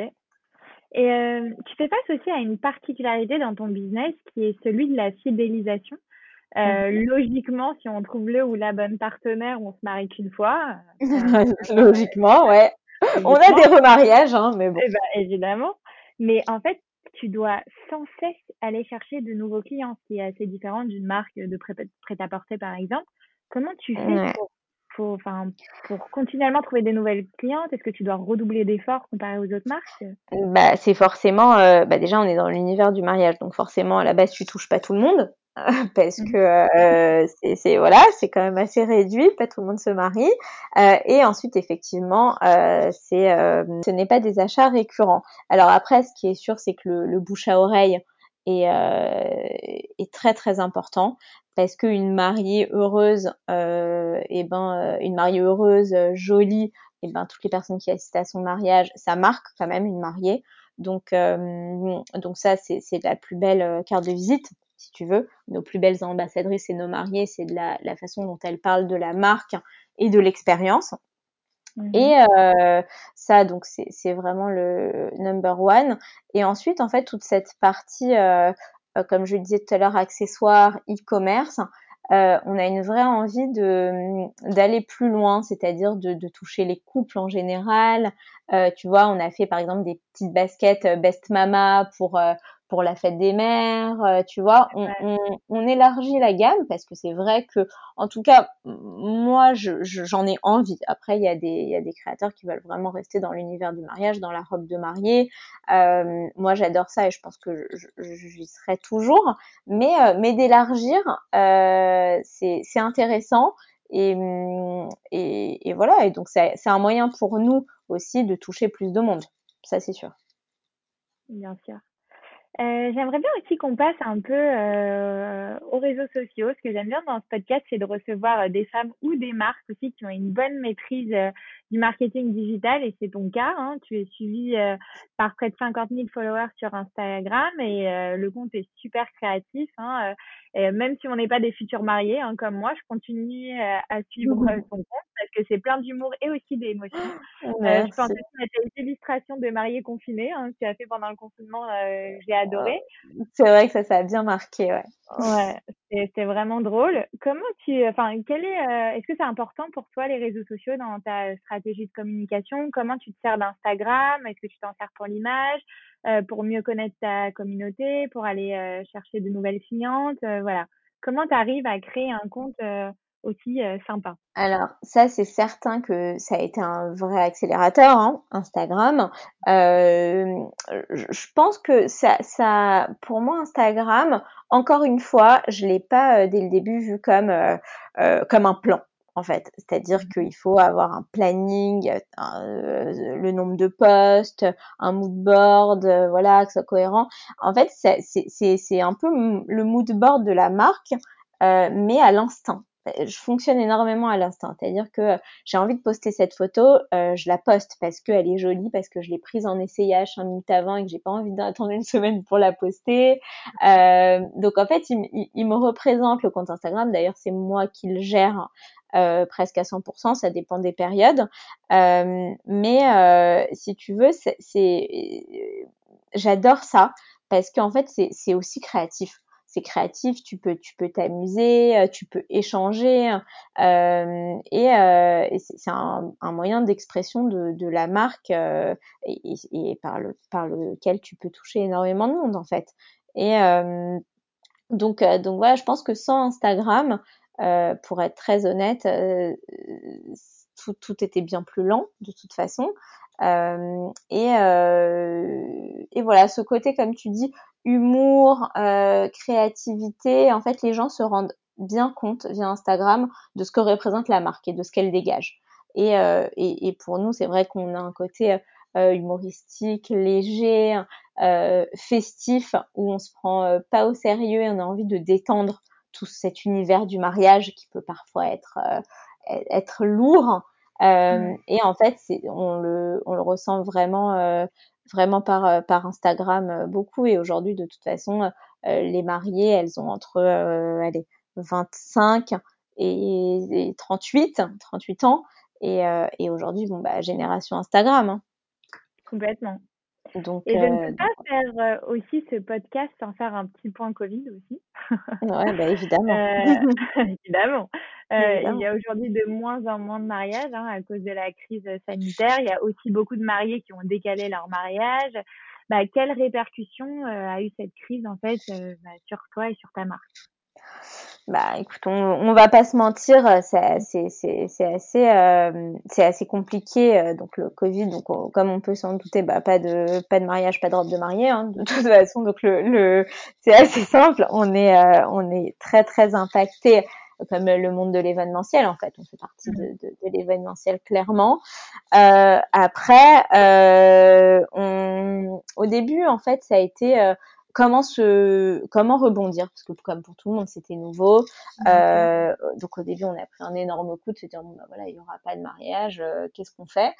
Et euh, tu fais face aussi à une particularité dans ton business qui est celui de la fidélisation. Euh, mmh. Logiquement, si on trouve le ou la bonne partenaire, on se marie qu'une fois. Euh, logiquement, ouais. Évidemment. On a des remariages, hein, mais bon. Eh ben, évidemment. Mais en fait, tu dois sans cesse aller chercher de nouveaux clients, ce qui est assez différent d'une marque de prêt-à-porter, par exemple. Comment tu fais ouais. pour, pour, enfin, pour continuellement trouver des nouvelles clientes? Est-ce que tu dois redoubler d'efforts comparé aux autres marques? Bah, c'est forcément... Euh, bah, déjà, on est dans l'univers du mariage, donc forcément, à la base, tu touches pas tout le monde. Parce que euh, c'est, c'est voilà, c'est quand même assez réduit, pas tout le monde se marie. Euh, et ensuite, effectivement, euh, c'est, euh, ce n'est pas des achats récurrents. Alors après, ce qui est sûr, c'est que le, le bouche à oreille est, euh, est très très important, parce qu'une mariée heureuse, euh, et ben, une mariée heureuse, jolie, et ben toutes les personnes qui assistent à son mariage, ça marque quand même une mariée. Donc euh, donc ça, c'est, c'est la plus belle carte de visite. Si tu veux, nos plus belles ambassadrices et nos mariées, c'est de la, la façon dont elles parlent de la marque et de l'expérience. Mmh. Et euh, ça, donc, c'est, c'est vraiment le number one. Et ensuite, en fait, toute cette partie, euh, comme je le disais tout à l'heure, accessoires, e-commerce, euh, on a une vraie envie de, d'aller plus loin, c'est-à-dire de, de toucher les couples en général. Euh, tu vois, on a fait, par exemple, des petites baskets Best Mama pour... Euh, pour la fête des mères, tu vois, on, on, on élargit la gamme, parce que c'est vrai que, en tout cas, moi, je, je, j'en ai envie. Après, il y a des, il y a des créateurs qui veulent vraiment rester dans l'univers du mariage, dans la robe de mariée. Euh, moi, j'adore ça et je pense que je, je, j'y serai toujours. Mais, euh, mais d'élargir, euh, c'est, c'est intéressant. Et, et, et voilà. Et donc, c'est, c'est un moyen pour nous aussi de toucher plus de monde. Ça, c'est sûr. Bien sûr. Euh, j'aimerais bien aussi qu'on passe un peu euh, aux réseaux sociaux. Ce que j'aime bien dans ce podcast, c'est de recevoir des femmes ou des marques aussi qui ont une bonne maîtrise euh, du marketing digital, et c'est ton cas, hein. Tu es suivie euh, par près de cinquante mille followers sur Instagram, et euh, le compte est super créatif, hein, euh, et même si on n'est pas des futurs mariés, hein, comme moi, je continue euh, à suivre euh, ton compte parce que c'est plein d'humour et aussi d'émotions. Euh, je pense aussi à tes illustrations de mariés confinés, hein, que tu as fait pendant le confinement, euh, je l'ai adoré. C'est vrai que ça, ça a bien marqué, ouais. Ouais, c'est, c'est vraiment drôle. Comment tu, enfin, quel est, euh, est-ce que c'est important pour toi les réseaux sociaux dans ta stratégie de communication? Comment tu te sers d'Instagram? Est-ce que tu t'en sers pour l'image, euh, pour mieux connaître ta communauté, pour aller euh, chercher de nouvelles clientes? Euh, voilà. Comment tu arrives à créer un compte euh, aussi euh, sympa? Alors ça, c'est certain que ça a été un vrai accélérateur, hein, Instagram. Euh, je pense que ça, ça, pour moi, Instagram, encore une fois, je l'ai pas euh, dès le début vu comme euh, euh, comme un plan. En fait, c'est-à-dire qu'il faut avoir un planning, un, euh, le nombre de posts, un mood board, euh, voilà, que ce soit cohérent. En fait, c'est, c'est, c'est, c'est un peu m- le mood board de la marque, euh, mais à l'instinct. Je fonctionne énormément à l'instinct, c'est-à-dire que j'ai envie de poster cette photo, euh, je la poste parce qu'elle est jolie, parce que je l'ai prise en essayage cinq minutes avant et que j'ai pas envie d'attendre une semaine pour la poster. Euh, donc en fait, il, il, il me représente le compte Instagram. D'ailleurs, c'est moi qui le gère euh, presque à cent pour cent. Ça dépend des périodes, euh, mais euh, si tu veux, c'est, c'est... j'adore ça parce qu'en fait, c'est, c'est aussi créatif. C'est créatif, tu peux, tu peux t'amuser, tu peux échanger, euh, et, euh, et c'est, c'est un, un moyen d'expression de, de la marque, euh, et, et par le, par lequel tu peux toucher énormément de monde en fait. Et euh, donc, euh, donc voilà, je pense que sans Instagram, euh, pour être très honnête, euh, tout, tout était bien plus lent de toute façon. Euh, et, euh, et voilà, ce côté, comme tu dis, humour, euh, créativité, en fait, les gens se rendent bien compte via Instagram de ce que représente la marque et de ce qu'elle dégage. Et, euh, et, et pour nous, c'est vrai qu'on a un côté euh, humoristique, léger, euh, festif, où on se prend euh, pas au sérieux et on a envie de détendre tout cet univers du mariage qui peut parfois être, euh, être lourd. Euh, mmh. Et en fait, c'est, on le, on le ressent vraiment, euh, vraiment par, par Instagram euh, beaucoup. Et aujourd'hui, de toute façon, euh, les mariées, elles ont entre euh, allez, vingt-cinq et, et trente-huit, trente-huit ans. Et, euh, et aujourd'hui, bon, bah, génération Instagram. Hein. Complètement. Donc, et je ne peux pas euh, faire euh, aussi ce podcast sans faire un petit point Covid aussi. Ouais, bah évidemment. euh, évidemment. Euh, évidemment. Il y a aujourd'hui de moins en moins de mariages hein, à cause de la crise sanitaire. Il y a aussi beaucoup de mariés qui ont décalé leur mariage. Bah, quelles répercussions euh, a eu cette crise en fait euh, bah, sur toi et sur ta marque? Bah, écoute, on, on va pas se mentir, c'est, c'est, c'est, c'est assez, euh, c'est assez compliqué. Euh, donc le Covid, donc on, comme on peut s'en douter, bah pas de, pas de mariage, pas de robe de mariée, hein, de toute façon. Donc le, le, c'est assez simple. On est, euh, on est très très impacté, comme le monde de l'événementiel en fait. On fait partie de, de, de l'événementiel clairement. Euh, après, euh, on, au début en fait, ça a été euh, Comment se, comment rebondir, parce que comme pour tout le monde, c'était nouveau. Euh, donc au début, on a pris un énorme coup de se dire bon bah voilà, il y aura pas de mariage, euh, qu'est-ce qu'on fait ?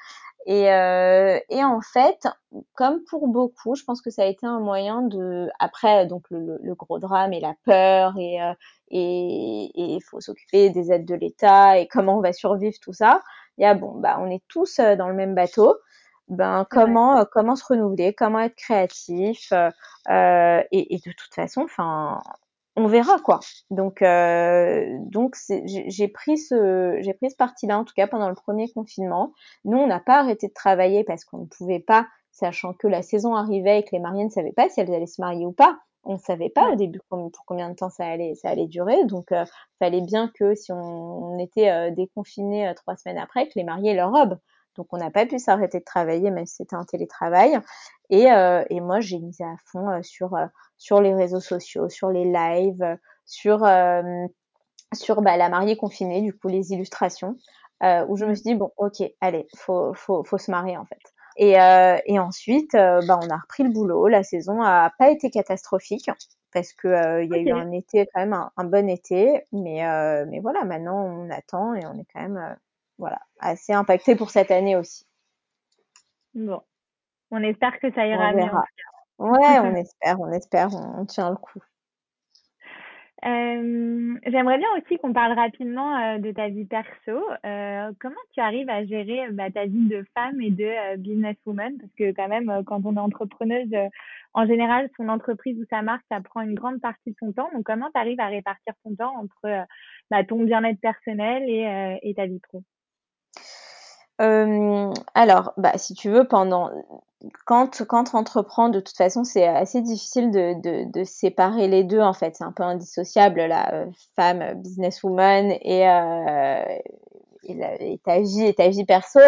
Et euh, et en fait, comme pour beaucoup, je pense que ça a été un moyen de, après donc le, le gros drame et la peur et euh, et il faut s'occuper des aides de l'État et comment on va survivre tout ça. Il y a bon bah on est tous dans le même bateau. Ben comment euh, comment se renouveler, comment être créatif euh, et, et de toute façon, enfin on verra quoi. Donc euh, donc c'est, j'ai, j'ai pris ce j'ai pris ce parti-là en tout cas pendant le premier confinement. Nous on n'a pas arrêté de travailler parce qu'on ne pouvait pas, sachant que la saison arrivait et que les mariées ne savaient pas si elles allaient se marier ou pas. On savait pas au début pour combien de temps ça allait, ça allait durer, donc euh, fallait bien que si on, on était euh, déconfinés euh, trois semaines après, que les mariées aient leur robe. Donc, on n'a pas pu s'arrêter de travailler, même si c'était un télétravail. Et, euh, et moi, j'ai mis à fond euh, sur euh, sur les réseaux sociaux, sur les lives, euh, sur euh, sur bah, la mariée confinée, du coup, les illustrations, euh, où je me suis dit bon, ok, allez, faut faut faut se marier en fait. Et euh, et ensuite, euh, bah, on a repris le boulot. La saison a pas été catastrophique parce que euh, il y a okay. eu un été quand même un, un bon été, mais euh, mais voilà, maintenant on attend et on est quand même euh, voilà, assez impacté pour cette année aussi. Bon, on espère que ça ira mieux. Ouais, on espère, on espère, on, on tient le coup. Euh, j'aimerais bien aussi qu'on parle rapidement euh, de ta vie perso. Euh, comment tu arrives à gérer bah, ta vie de femme et de euh, businesswoman ? Parce que quand même, euh, quand on est entrepreneuse, euh, en général, son entreprise ou sa marque, ça prend une grande partie de son temps. Donc, comment tu arrives à répartir ton temps entre euh, bah, ton bien-être personnel et, euh, et ta vie pro ? Euh, alors, bah, si tu veux, pendant, quand, quand on entreprend, de toute façon, c'est assez difficile de, de, de séparer les deux, en fait. C'est un peu indissociable, la euh, femme, businesswoman et, euh, et, la, et ta vie, et ta vie perso,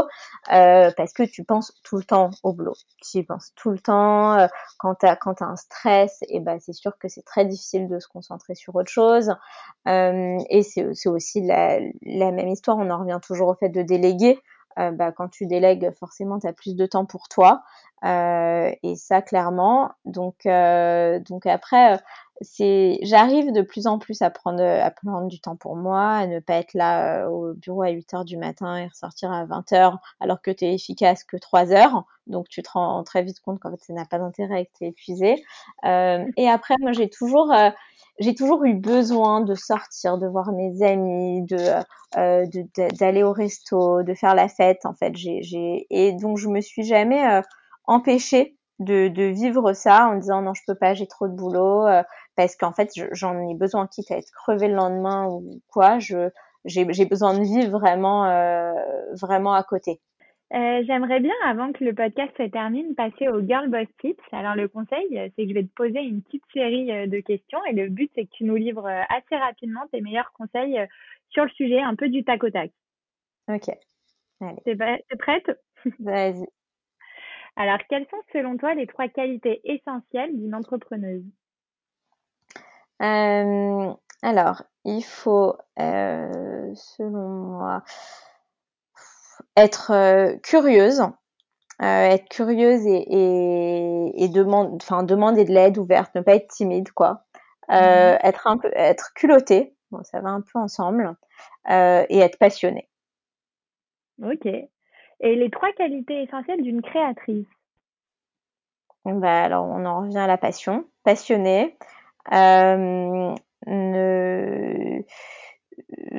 euh, parce que tu penses tout le temps au boulot. Tu y penses tout le temps. Euh, quand t'as, quand t'as un stress, et ben, bah, c'est sûr que c'est très difficile de se concentrer sur autre chose. Euh, et c'est, c'est aussi la, la même histoire. On en revient toujours au fait de déléguer. Euh, bah, quand tu délègues, forcément, tu as plus de temps pour toi. Euh, et ça, clairement. Donc, euh, donc après, c'est, j'arrive de plus en plus à prendre, à prendre du temps pour moi, à ne pas être là euh, au bureau à huit heures du matin et ressortir à vingt heures, alors que tu es efficace que trois heures. Donc, tu te rends très vite compte qu'en fait, ça n'a pas d'intérêt et que tu es épuisé. Euh, et après, moi, j'ai toujours... Euh, J'ai toujours eu besoin de sortir, de voir mes amis, de, euh, de, de d'aller au resto, de faire la fête en fait. J'ai, j'ai et donc je me suis jamais euh, empêchée de, de vivre ça en me disant non je peux pas, j'ai trop de boulot euh, parce qu'en fait j'en ai besoin, quitte à être crevée le lendemain ou quoi. Je j'ai, j'ai besoin de vivre vraiment euh, vraiment à côté. Euh, j'aimerais bien, avant que le podcast se termine, passer au Girl Boss Tips. Alors, le conseil, c'est que je vais te poser une petite série de questions et le but, c'est que tu nous livres assez rapidement tes meilleurs conseils sur le sujet, un peu du tac au tac. Ok. Allez. T'es, t'es prête ? Vas-y. Alors, quelles sont, selon toi, les trois qualités essentielles d'une entrepreneuse ? euh, Alors, il faut, euh, selon moi... être euh, curieuse, euh, être curieuse et, et, et demande, enfin demander de l'aide ouverte, ne pas être timide quoi, euh, mmh. être un peu, être culottée, bon ça va un peu ensemble, euh, et être passionnée. Ok. Et les trois qualités essentielles d'une créatrice. Bah alors on en revient à la passion, passionnée, euh, ne...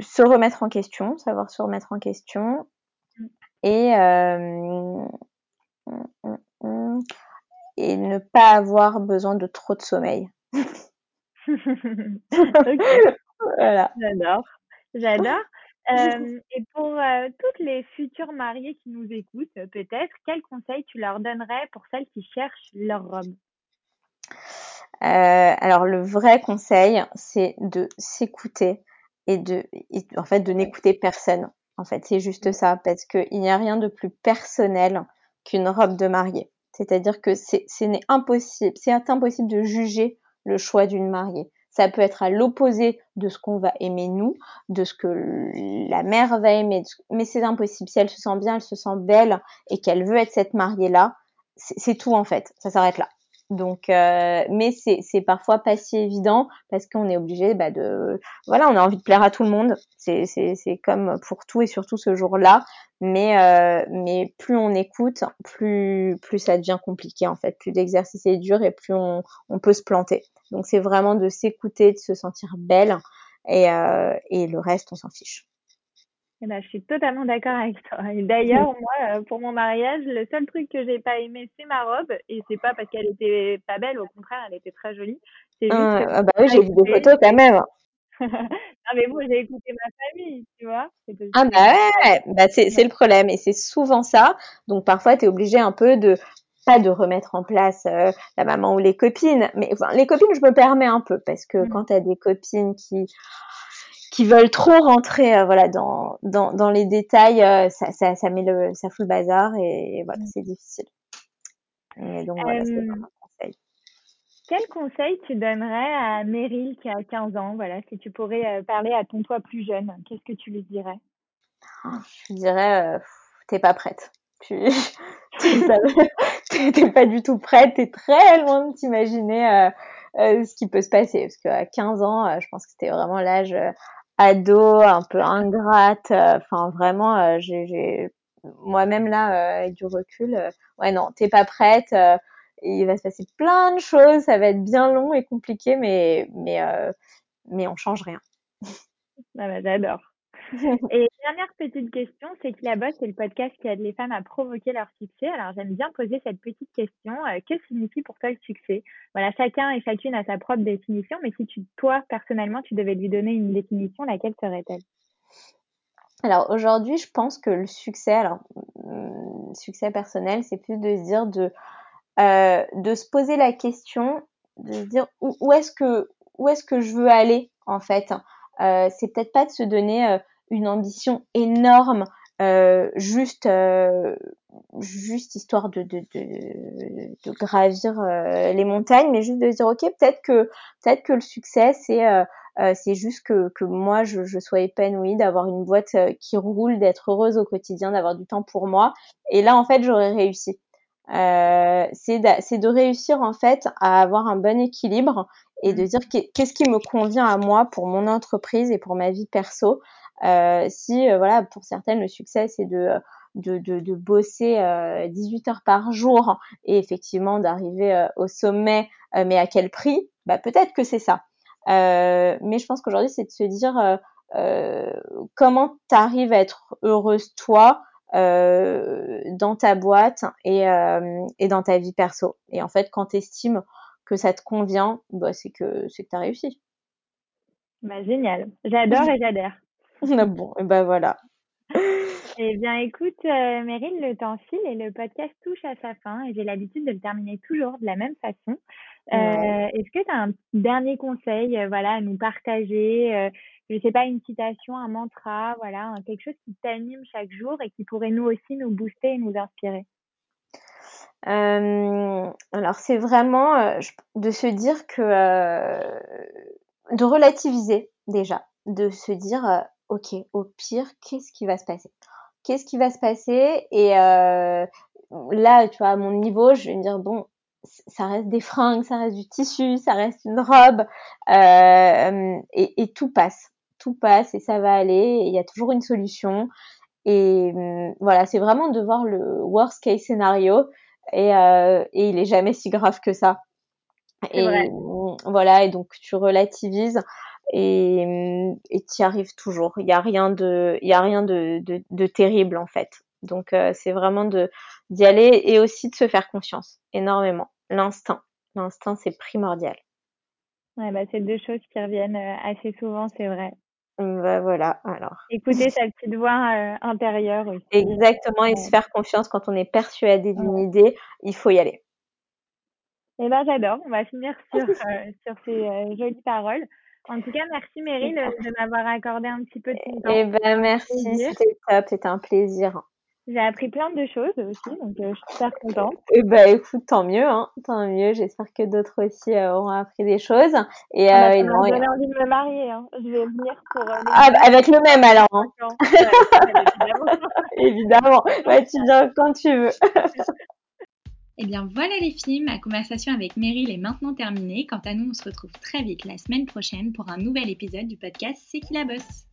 se remettre en question, savoir se remettre en question. Et, euh, et ne pas avoir besoin de trop de sommeil. Okay. Voilà. J'adore, j'adore. Euh, et pour euh, toutes les futures mariées qui nous écoutent, peut-être, quels conseils tu leur donnerais pour celles qui cherchent leur robe ? Euh, alors, le vrai conseil, c'est de s'écouter et de, et, en fait, de n'écouter personne. En fait, c'est juste ça, parce qu'il n'y a rien de plus personnel qu'une robe de mariée. C'est-à-dire que c'est, c'est impossible, c'est impossible de juger le choix d'une mariée. Ça peut être à l'opposé de ce qu'on va aimer nous, de ce que la mère va aimer, mais c'est impossible. Si elle se sent bien, elle se sent belle et qu'elle veut être cette mariée-là, c'est, c'est tout en fait, ça s'arrête là. Donc, euh, mais c'est, c'est parfois pas si évident parce qu'on est obligé, bah, de, voilà, on a envie de plaire à tout le monde. C'est, c'est, c'est comme pour tout et surtout ce jour-là. Mais, euh, mais plus on écoute, plus, plus ça devient compliqué en fait. Plus l'exercice est dur et plus on, on peut se planter. Donc c'est vraiment de s'écouter, de se sentir belle et, euh, et le reste, on s'en fiche. Eh ben, je suis totalement d'accord avec toi. Et d'ailleurs, moi, pour mon mariage, le seul truc que j'ai pas aimé, c'est ma robe. Et c'est pas parce qu'elle était pas belle, au contraire, elle était très jolie. C'est juste ah, que... ah bah oui, j'ai vu des photos quand même. Non mais moi, j'ai écouté ma famille, tu vois. C'est ah bah ouais, bah c'est, c'est le problème et c'est souvent ça. Donc parfois, t'es obligé un peu de pas de remettre en place euh, la maman ou les copines. Mais enfin, les copines, je me permets un peu parce que mmh. quand t'as des copines qui qui veulent trop rentrer euh, voilà dans dans dans les détails, euh, ça ça ça met le ça fout le bazar et, et voilà, c'est difficile. Et donc voilà, euh, c'est un conseil. Quel conseil tu donnerais à Meryl qui a quinze ans, voilà, si tu pourrais euh, parler à ton toi plus jeune, qu'est-ce que tu lui dirais? Je lui dirais euh, t'es pas prête. Tu tu t'es, t'es pas du tout prête, t'es très loin de t'imaginer euh, euh, ce qui peut se passer parce qu'à quinze ans, euh, je pense que c'était vraiment l'âge euh, ado, un peu ingrate, enfin euh, vraiment, euh, j'ai, j'ai... moi-même là, euh, avec du recul, euh, ouais non, t'es pas prête, euh, il va se passer plein de choses, ça va être bien long et compliqué, mais, mais, euh, mais on change rien. Ah bah, j'adore. Et dernière petite question, c'est qui la bosse, c'est le podcast qui aide les femmes à provoquer leur succès. Alors j'aime bien poser cette petite question, euh, que signifie pour toi le succès? Voilà, chacun et chacune a sa propre définition, mais si tu, toi personnellement tu devais lui donner une définition, laquelle serait-elle? Alors aujourd'hui je pense que le succès, alors euh, succès personnel, c'est plus de se dire de, euh, de se poser la question, de se dire où, où, est-ce que, où est-ce que je veux aller en fait. Euh, c'est peut-être pas de se donner euh, une ambition énorme, euh, juste, euh, juste histoire de, de, de, de gravir euh, les montagnes, mais juste de dire ok, peut-être que, peut-être que le succès, c'est, euh, euh, c'est juste que, que moi je, je sois épanouie, d'avoir une boîte euh, qui roule, d'être heureuse au quotidien, d'avoir du temps pour moi. Et là, en fait, j'aurais réussi. Euh, c'est, de, c'est de réussir en fait à avoir un bon équilibre et de dire qu'est-ce qui me convient à moi pour mon entreprise et pour ma vie perso. Euh, si euh, voilà, pour certaines le succès c'est de de de, de bosser euh, dix-huit heures par jour et effectivement d'arriver euh, au sommet, euh, mais à quel prix? Bah peut-être que c'est ça. Euh, mais je pense qu'aujourd'hui c'est de se dire euh, euh, comment t'arrives à être heureuse toi euh, dans ta boîte et euh, et dans ta vie perso. Et en fait quand t'estimes que ça te convient, bah c'est que c'est que t'as réussi. Bah génial, j'adore et j'adhère. Bon, et ben voilà. Eh bien, écoute, euh, Meryl, le temps file et le podcast touche à sa fin. Et j'ai l'habitude de le terminer toujours de la même façon. Euh, ouais. Est-ce que tu as un dernier conseil, euh, voilà, à nous partager? euh, Je sais pas, une citation, un mantra, voilà, hein, quelque chose qui t'anime chaque jour et qui pourrait nous aussi nous booster et nous inspirer. Euh, alors, c'est vraiment euh, de se dire que, euh, de relativiser déjà, de se dire euh, ok, au pire, qu'est-ce qui va se passer? Qu'est-ce qui va se passer? Et euh, là, tu vois, à mon niveau, je vais me dire, bon, ça reste des fringues, ça reste du tissu, ça reste une robe, euh, et, et tout passe. Tout passe et ça va aller, il y a toujours une solution. Et euh, voilà, c'est vraiment de voir le worst case scénario, et, euh, et il est jamais si grave que ça. C'est et vrai. Voilà, et donc tu relativises. Et, et t'y arrives toujours. Il y a rien de, il y a rien de, de, de terrible en fait. Donc euh, c'est vraiment de d'y aller et aussi de se faire confiance énormément. l'instinct. L'instinct, c'est primordial. Ouais, bah, c'est deux choses qui reviennent assez souvent, c'est vrai. Bah, voilà, alors. Écouter sa petite voix euh, intérieure aussi. Exactement, et ouais. Se faire confiance quand on est persuadé d'une ouais. idée, il faut y aller. Eh ben, j'adore. On va finir sur, euh, sur ces euh, jolies paroles. En tout cas, merci Meryl de m'avoir accordé un petit peu de ton temps. Eh ben, merci, c'était top, c'était un plaisir. J'ai appris plein de choses aussi, donc euh, je suis super contente. Eh ben, écoute, tant mieux, hein, tant mieux. J'espère que d'autres aussi euh, auront appris des choses. Et, ah, euh, bah, on a et... envie de me marier, hein. Je vais venir pour. Euh, ah, bah, avec le même alors. Hein. Évidemment. Ouais, tu viens quand tu veux. Et eh bien voilà les filles, ma conversation avec Meryl est maintenant terminée. Quant à nous, on se retrouve très vite la semaine prochaine pour un nouvel épisode du podcast C'est qui la bosse.